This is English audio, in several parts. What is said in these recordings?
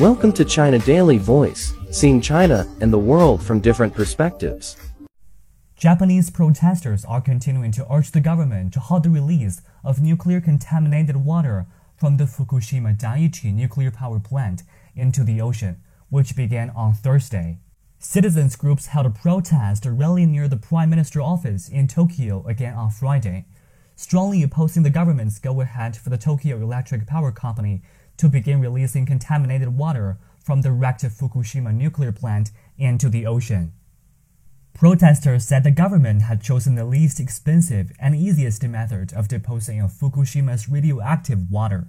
Welcome to China Daily Voice, seeing China and the world from different perspectives. Japanese protesters are continuing to urge the government to halt the release of nuclear-contaminated water from the Fukushima Daiichi nuclear power plant into the ocean, which began on Thursday. Citizens groups held a protest rally near the Prime Minister's office in Tokyo again on Friday, strongly opposing the government's go-ahead for the Tokyo Electric Power Company to begin releasing contaminated water from the wrecked Fukushima nuclear plant into the ocean. Protesters said the government had chosen the least expensive and easiest method of disposing of Fukushima's radioactive water,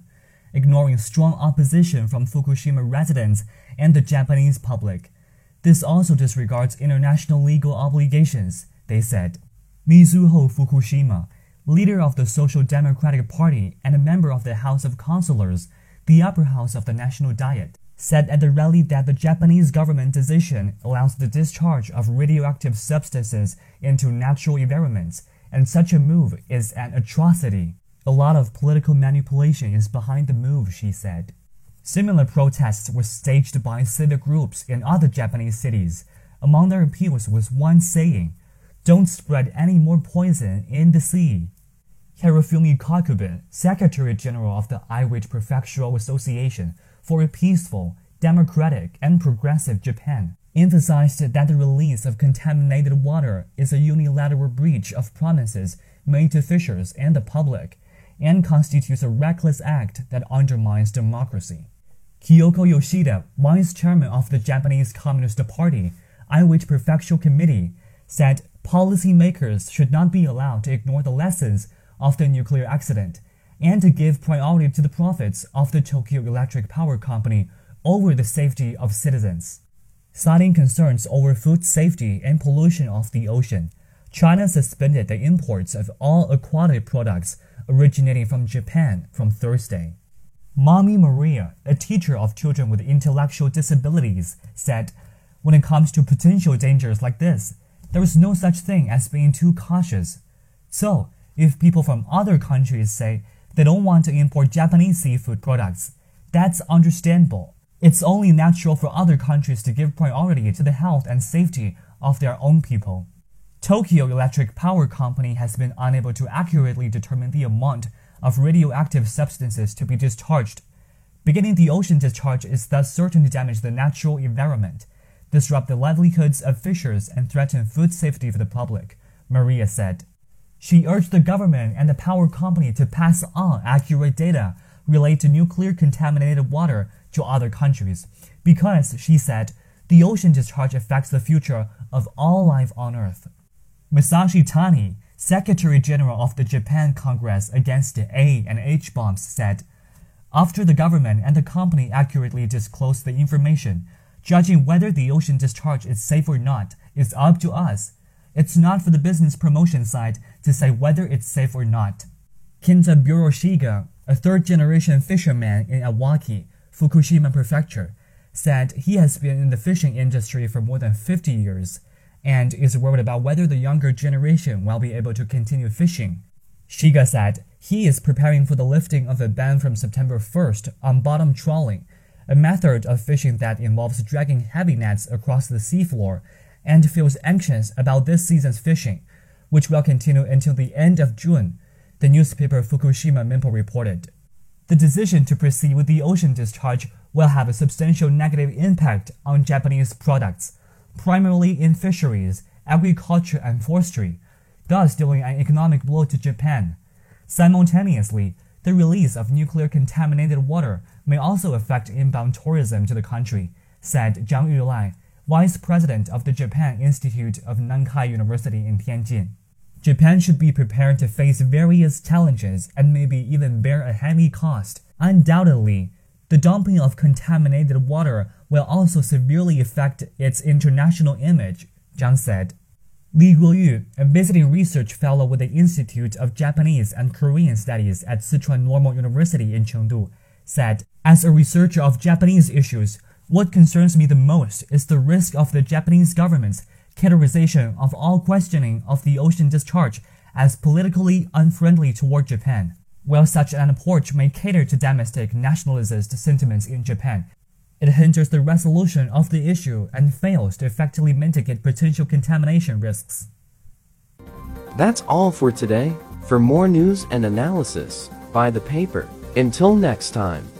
ignoring strong opposition from Fukushima residents and the Japanese public. This also disregards international legal obligations, they said. Mizuho Fukushima, leader of the Social Democratic Party and a member of the House of Councilors, the upper house of the National Diet, said at the rally that the Japanese government decision allows the discharge of radioactive substances into natural environments, and such a move is an atrocity. A lot of political manipulation is behind the move, she said. Similar protests were staged by civic groups in other Japanese cities. Among their appeals was one saying, "Don't spread any more poison in the sea." Hirofumi Kakube, Secretary-General of the Iwate Prefectural Association for a Peaceful, Democratic and Progressive Japan, emphasized that the release of contaminated water is a unilateral breach of promises made to fishers and the public, and constitutes a reckless act that undermines democracy. Kyoko Yoshida, Vice Chairman of the Japanese Communist Party, Iwate Prefectural Committee, said policymakers should not be allowed to ignore the lessons of the nuclear accident and to give priority to the profits of the Tokyo Electric Power Company over the safety of citizens. Citing concerns over food safety and pollution of the ocean, China suspended the imports of all aquatic products originating from Japan from Thursday. Mommy Maria, a teacher of children with intellectual disabilities, said, "When it comes to potential dangers like this, there is no such thing as being too cautious. So, if people from other countries say they don't want to import Japanese seafood products, that's understandable. It's only natural for other countries to give priority to the health and safety of their own people." Tokyo Electric Power Company has been unable to accurately determine the amount of radioactive substances to be discharged. Beginning the ocean discharge is thus certain to damage the natural environment, disrupt the livelihoods of fishers, and threaten food safety for the public, Maria said. She urged the government and the power company to pass on accurate data related to nuclear-contaminated water to other countries, because, she said, the ocean discharge affects the future of all life on Earth. Masashi Tani, Secretary-General of the Japan Congress against the A&H bombs, said, "After the government and the company accurately disclose the information, judging whether the ocean discharge is safe or not is up to us. It's not for the business promotion side to say whether it's safe or not." Kinzaburo Shiga, a third-generation fisherman in Iwaki, Fukushima Prefecture, said he has been in the fishing industry for more than 50 years and is worried about whether the younger generation will be able to continue fishing. Shiga said he is preparing for the lifting of a ban from September 1st on bottom trawling, a method of fishing that involves dragging heavy nets across the seafloor, and feels anxious about this season's fishing, which will continue until the end of June, the newspaper Fukushima Minpo reported. The decision to proceed with the ocean discharge will have a substantial negative impact on Japanese products, primarily in fisheries, agriculture, and forestry, thus dealing an economic blow to Japan. Simultaneously, the release of nuclear-contaminated water may also affect inbound tourism to the country, said Zhang Yulai, Vice President of the Japan Institute of Nankai University in Tianjin. Japan should be prepared to face various challenges and maybe even bear a heavy cost. Undoubtedly, the dumping of contaminated water will also severely affect its international image, Zhang said. Li Guoyu, a visiting research fellow with the Institute of Japanese and Korean Studies at Sichuan Normal University in Chengdu, said, "As a researcher of Japanese issues, what concerns me the most is the risk of the Japanese government's categorization of all questioning of the ocean discharge as politically unfriendly toward Japan. While such an approach may cater to domestic nationalist sentiments in Japan, it hinders the resolution of the issue and fails to effectively mitigate potential contamination risks. That's all for today. For more news and analysis, buy the paper. Until next time.